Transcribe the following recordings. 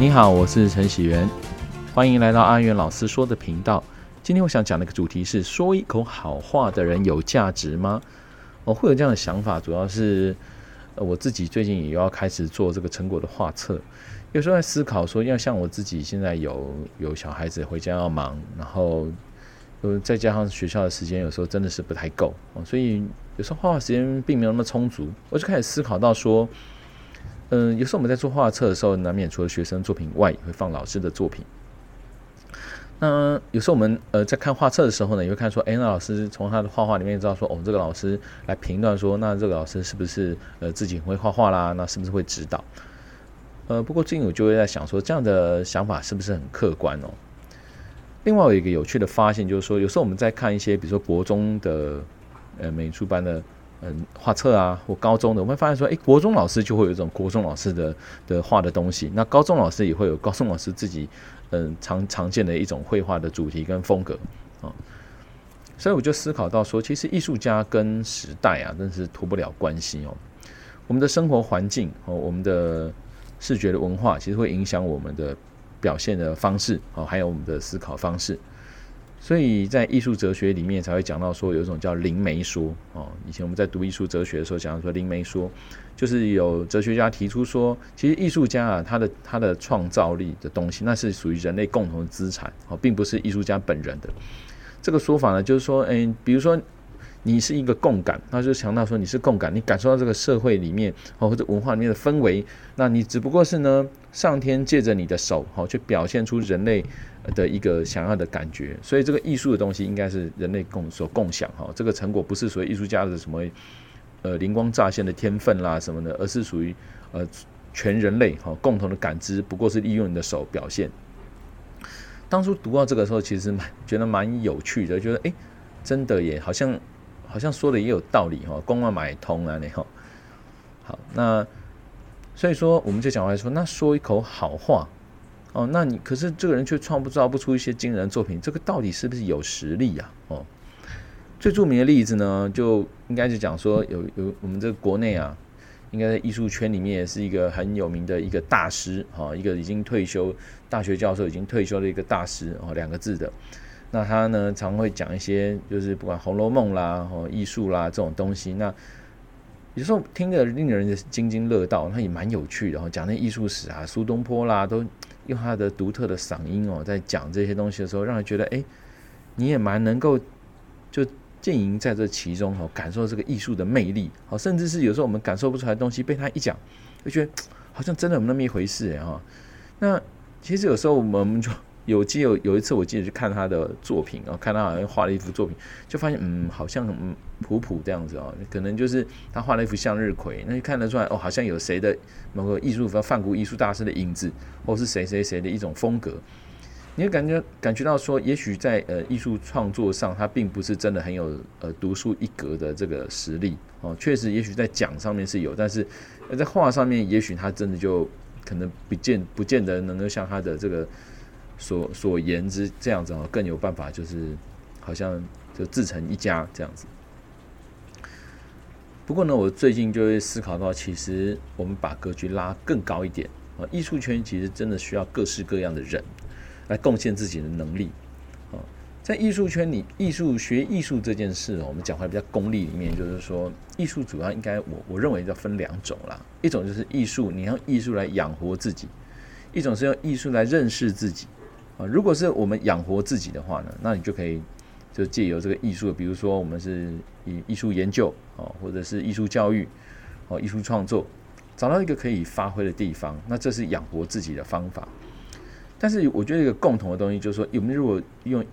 你好，我是陈喜元，欢迎来到阿元老师说的频道。今天我想讲的一个主题是：说一口好话的人有价值吗？会有这样的想法，主要是我自己最近也要开始做这个成果的画册，有时候在思考说，要像我自己现在有小孩子回家要忙，然后再加上学校的时间有时候真的是不太够，所以有时候画画时间并没有那么充足。我就开始思考到说，有时候我们在做画册的时候，难免除了学生作品外，也会放老师的作品。那有时候我们在看画册的时候呢，也会看说，那老师从他的画画里面知道说，这个老师来评断说，那这个老师是不是自己很会画画啦？那是不是会指导？不过最近我就会在想说，这样的想法是不是很客观哦？另外有一个有趣的发现就是说，有时候我们在看一些比如说国中的美术班的画册啊，或高中的，我们会发现说，国中老师就会有一种国中老师的画的东西，那高中老师也会有高中老师自己常见的一种绘画的主题跟风格啊。所以我就思考到说，其实艺术家跟时代啊，真是脱不了关系哦。我们的生活环境哦，我们的视觉的文化，其实会影响我们的表现的方式哦，还有我们的思考方式。所以在艺术哲学里面才会讲到说，有一种叫灵媒说哦。以前我们在读艺术哲学的时候，讲到说灵媒说，就是有哲学家提出说，其实艺术家啊，他的创造力的东西，那是属于人类共同的资产哦，并不是艺术家本人的。这个说法呢，就是说，比如说你是一个共感，他就强调说你是共感，你感受到这个社会里面或者文化里面的氛围，那你只不过是呢，上天借着你的手去表现出人类的一个想要的感觉。所以这个艺术的东西应该是人类所共享，这个成果不是属于艺术家的什么灵光乍现的天分啦什么的，而是属于全人类共同的感知，不过是利用你的手表现。当初读到这个时候，其实觉得蛮有趣的，觉得真的耶，好像说的也有道理哈，公万买通啊那哈。好，那所以说我们就讲回来说，那说一口好话哦，那你可是这个人却造不出一些惊人的作品，这个到底是不是有实力啊？哦，最著名的例子呢，就应该就讲说有我们这个国内啊，应该在艺术圈里面也是一个很有名的一个大师哈，一个已经退休大学教授已经退休的一个大师哦，两个字的。那他呢，常会讲一些就是不管《红楼梦》啦、艺术啦这种东西。那有时候听着令人津津乐道，他也蛮有趣的。讲那艺术史啊，苏东坡啦，都用他的独特的嗓音哦，在讲这些东西的时候，让人觉得你也蛮能够就浸淫在这其中哦，感受这个艺术的魅力哦，甚至是有时候我们感受不出来的东西，被他一讲，就觉得好像真的有那么一回事哈。那其实有时候我们就有一次我记得去看他的作品哦，看他好像画了一幅作品，就发现好像普普这样子哦，可能就是他画了一幅向日葵，那就看得出来哦，好像有谁的某个艺术梵谷艺术大师的影子，或是谁谁谁的一种风格，你就感觉到说，也许在艺术创作上，他并不是真的很有独树一格的这个实力哦，确实也许在讲上面是有，但是在画上面，也许他真的就可能不见得能够像他的这个所言之这样子哦，更有办法就是好像就自成一家这样子。不过呢，我最近就会思考到，其实我们把格局拉更高一点啊，艺术圈其实真的需要各式各样的人来贡献自己的能力啊。在艺术圈里，学艺术这件事哦，我们讲话比较功利里面，就是说艺术主要应该我认为要分两种啦，一种就是艺术，你要艺术来养活自己；一种是用艺术来认识自己。如果是我们养活自己的话呢，那你就可以就借由这个艺术，比如说我们是艺术研究或者是艺术教育、艺术创作，找到一个可以发挥的地方，那这是养活自己的方法。但是我觉得一个共同的东西就是说，我们如果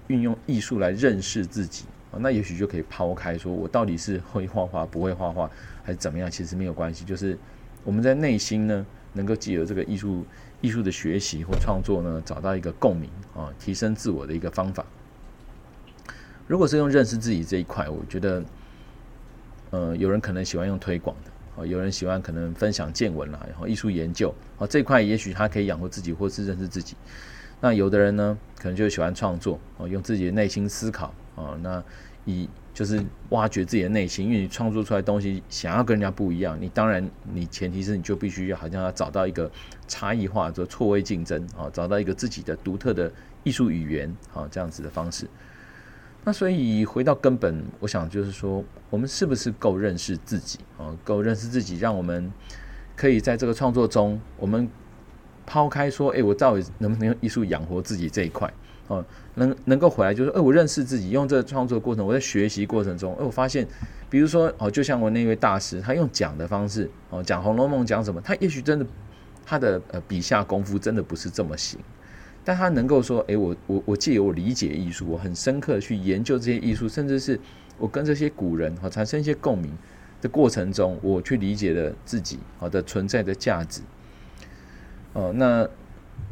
运用艺术来认识自己，那也许就可以抛开说我到底是会画画不会画画还是怎么样，其实没有关系，就是我们在内心呢，能够借由这个艺术的学习或创作呢，找到一个共鸣啊，提升自我的一个方法。如果是用认识自己这一块，我觉得，有人可能喜欢用推广的啊，有人喜欢可能分享见闻啦，然后艺术研究啊这一块，也许他可以养活自己或是认识自己。那有的人呢，可能就喜欢创作啊，用自己的内心思考啊，那以就是挖掘自己的内心，因为你创作出来的东西想要跟人家不一样，你当然你前提是你就必须好像要找到一个差异化，就错位竞争，找到一个自己的独特的艺术语言，这样子的方式。那所以回到根本，我想就是说，我们是不是够认识自己，够认识自己，让我们可以在这个创作中，我们抛开说，我到底能不能用艺术养活自己这一块，能够回来就是，我认识自己，用这个创作过程，我在学习过程中，我发现，比如说，就像我那位大师，他用讲的方式，讲《红楼梦》讲什么，他也许真的他的笔下功夫真的不是这么行，但他能够说，我藉由我理解艺术，我很深刻的去研究这些艺术，甚至是我跟这些古人产生一些共鸣的过程中，我去理解了自己的存在的价值。那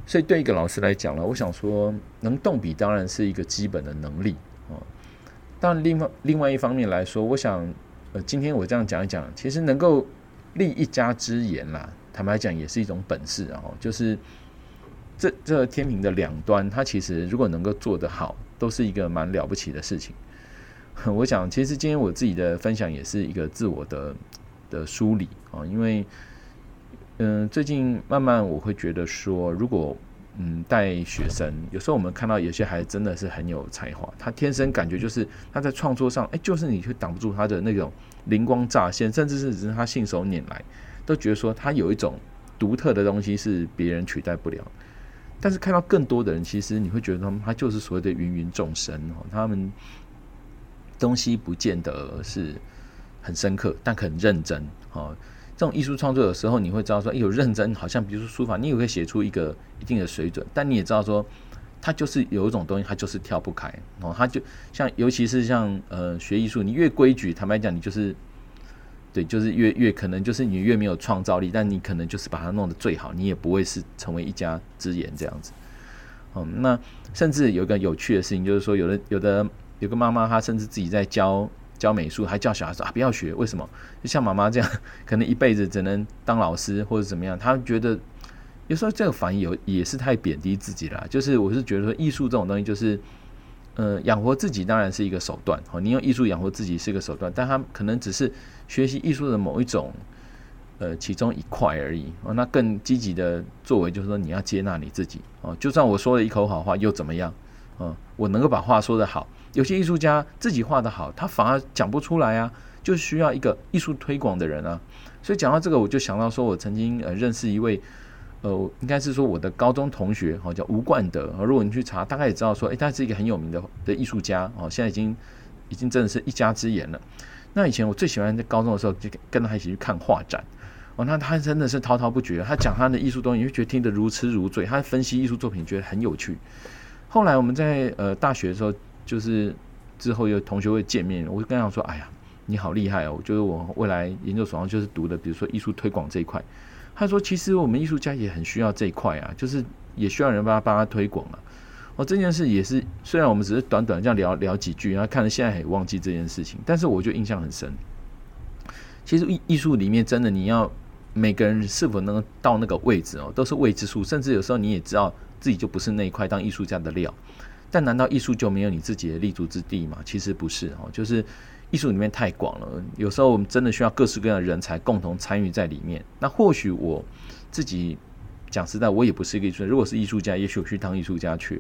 所以对一个老师来讲了，我想说能动笔当然是一个基本的能力。当然另外一方面来说，我想今天我这样讲一讲，其实能够立一家之言啦，坦白讲也是一种本事啊。就是这天平的两端，它其实如果能够做得好，都是一个蛮了不起的事情。我想其实今天我自己的分享也是一个自我的梳理啊，因为最近慢慢我会觉得说，如果带学生，有时候我们看到有些孩子真的是很有才华，他天生感觉就是他在创作上，就是你就挡不住他的那种灵光乍现，甚至是他信手拈来，都觉得说他有一种独特的东西是别人取代不了。但是看到更多的人，其实你会觉得他就是所谓的芸芸众生，他们东西不见得是很深刻，但很认真。这种艺术创作的时候，你会知道说，有认真，好像比如说书法，你也会写出一个一定的水准，但你也知道说，它就是有一种东西，它就是跳不开。它就像，尤其是像学艺术，你越规矩，坦白讲，你就是对，就是越可能就是你越没有创造力，但你可能就是把它弄得最好，你也不会是成为一家之言这样子。那甚至有一个有趣的事情，就是说，有个妈妈，她甚至自己在教美术，还叫小孩说不要学，为什么？就像妈妈这样，可能一辈子只能当老师或者怎么样。她觉得有时候这个反应也是太贬低自己了。就是我是觉得说，艺术这种东西就是，养活自己当然是一个手段，你用艺术养活自己是一个手段，但他可能只是学习艺术的某一种其中一块而已。那更积极的作为就是说，你要接纳你自己。就算我说了一口好话又怎么样？我能够把话说得好。有些艺术家自己画得好，他反而讲不出来啊，就需要一个艺术推广的人啊。所以讲到这个，我就想到说，我曾经认识一位，应该是说我的高中同学，叫吴冠德。如果你去查，大概也知道说，他是一个很有名的艺术家，现在已经真的是一家之言了。那以前我最喜欢在高中的时候，就跟他一起去看画展。那他真的是滔滔不绝，他讲他的艺术东西，你就觉得听得如痴如醉。他分析艺术作品，觉得很有趣。后来我们在大学的时候，就是之后有同学会见面，我就跟他说：“哎呀，你好厉害哦！就是我未来研究所上就是读的，比如说艺术推广这一块。”他说：“其实我们艺术家也很需要这一块啊，就是也需要人帮他推广啊。”这件事也是，虽然我们只是短短这样聊几句，然后看了现在也忘记这件事情，但是我就印象很深。其实艺术里面真的，你要每个人是否能到那个位置都是未知数，甚至有时候你也知道自己就不是那一块当艺术家的料。但难道艺术就没有你自己的立足之地吗？其实不是，就是艺术里面太广了，有时候我们真的需要各式各样的人才共同参与在里面。那或许我自己讲实在，我也不是一个艺术家，如果是艺术家，也许我去当艺术家去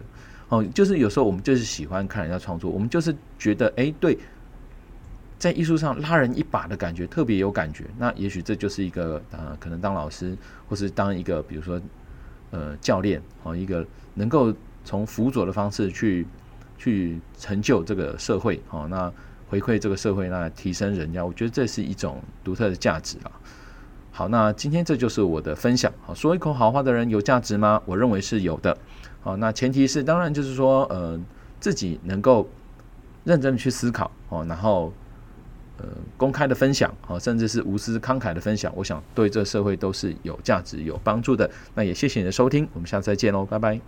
了。就是有时候我们就是喜欢看人家创作，我们就是觉得对，在艺术上拉人一把的感觉特别有感觉。那也许这就是一个可能当老师，或是当一个比如说教练，一个能够从辅佐的方式去成就这个社会，那回馈这个社会，那提升人家，我觉得这是一种独特的价值啦。好，那今天这就是我的分享。说一口好话的人有价值吗？我认为是有的。好，那前提是当然就是说，自己能够认真的去思考，然后公开的分享，甚至是无私慷慨的分享，我想对这社会都是有价值有帮助的。那也谢谢你的收听，我们下次再见咯，拜拜。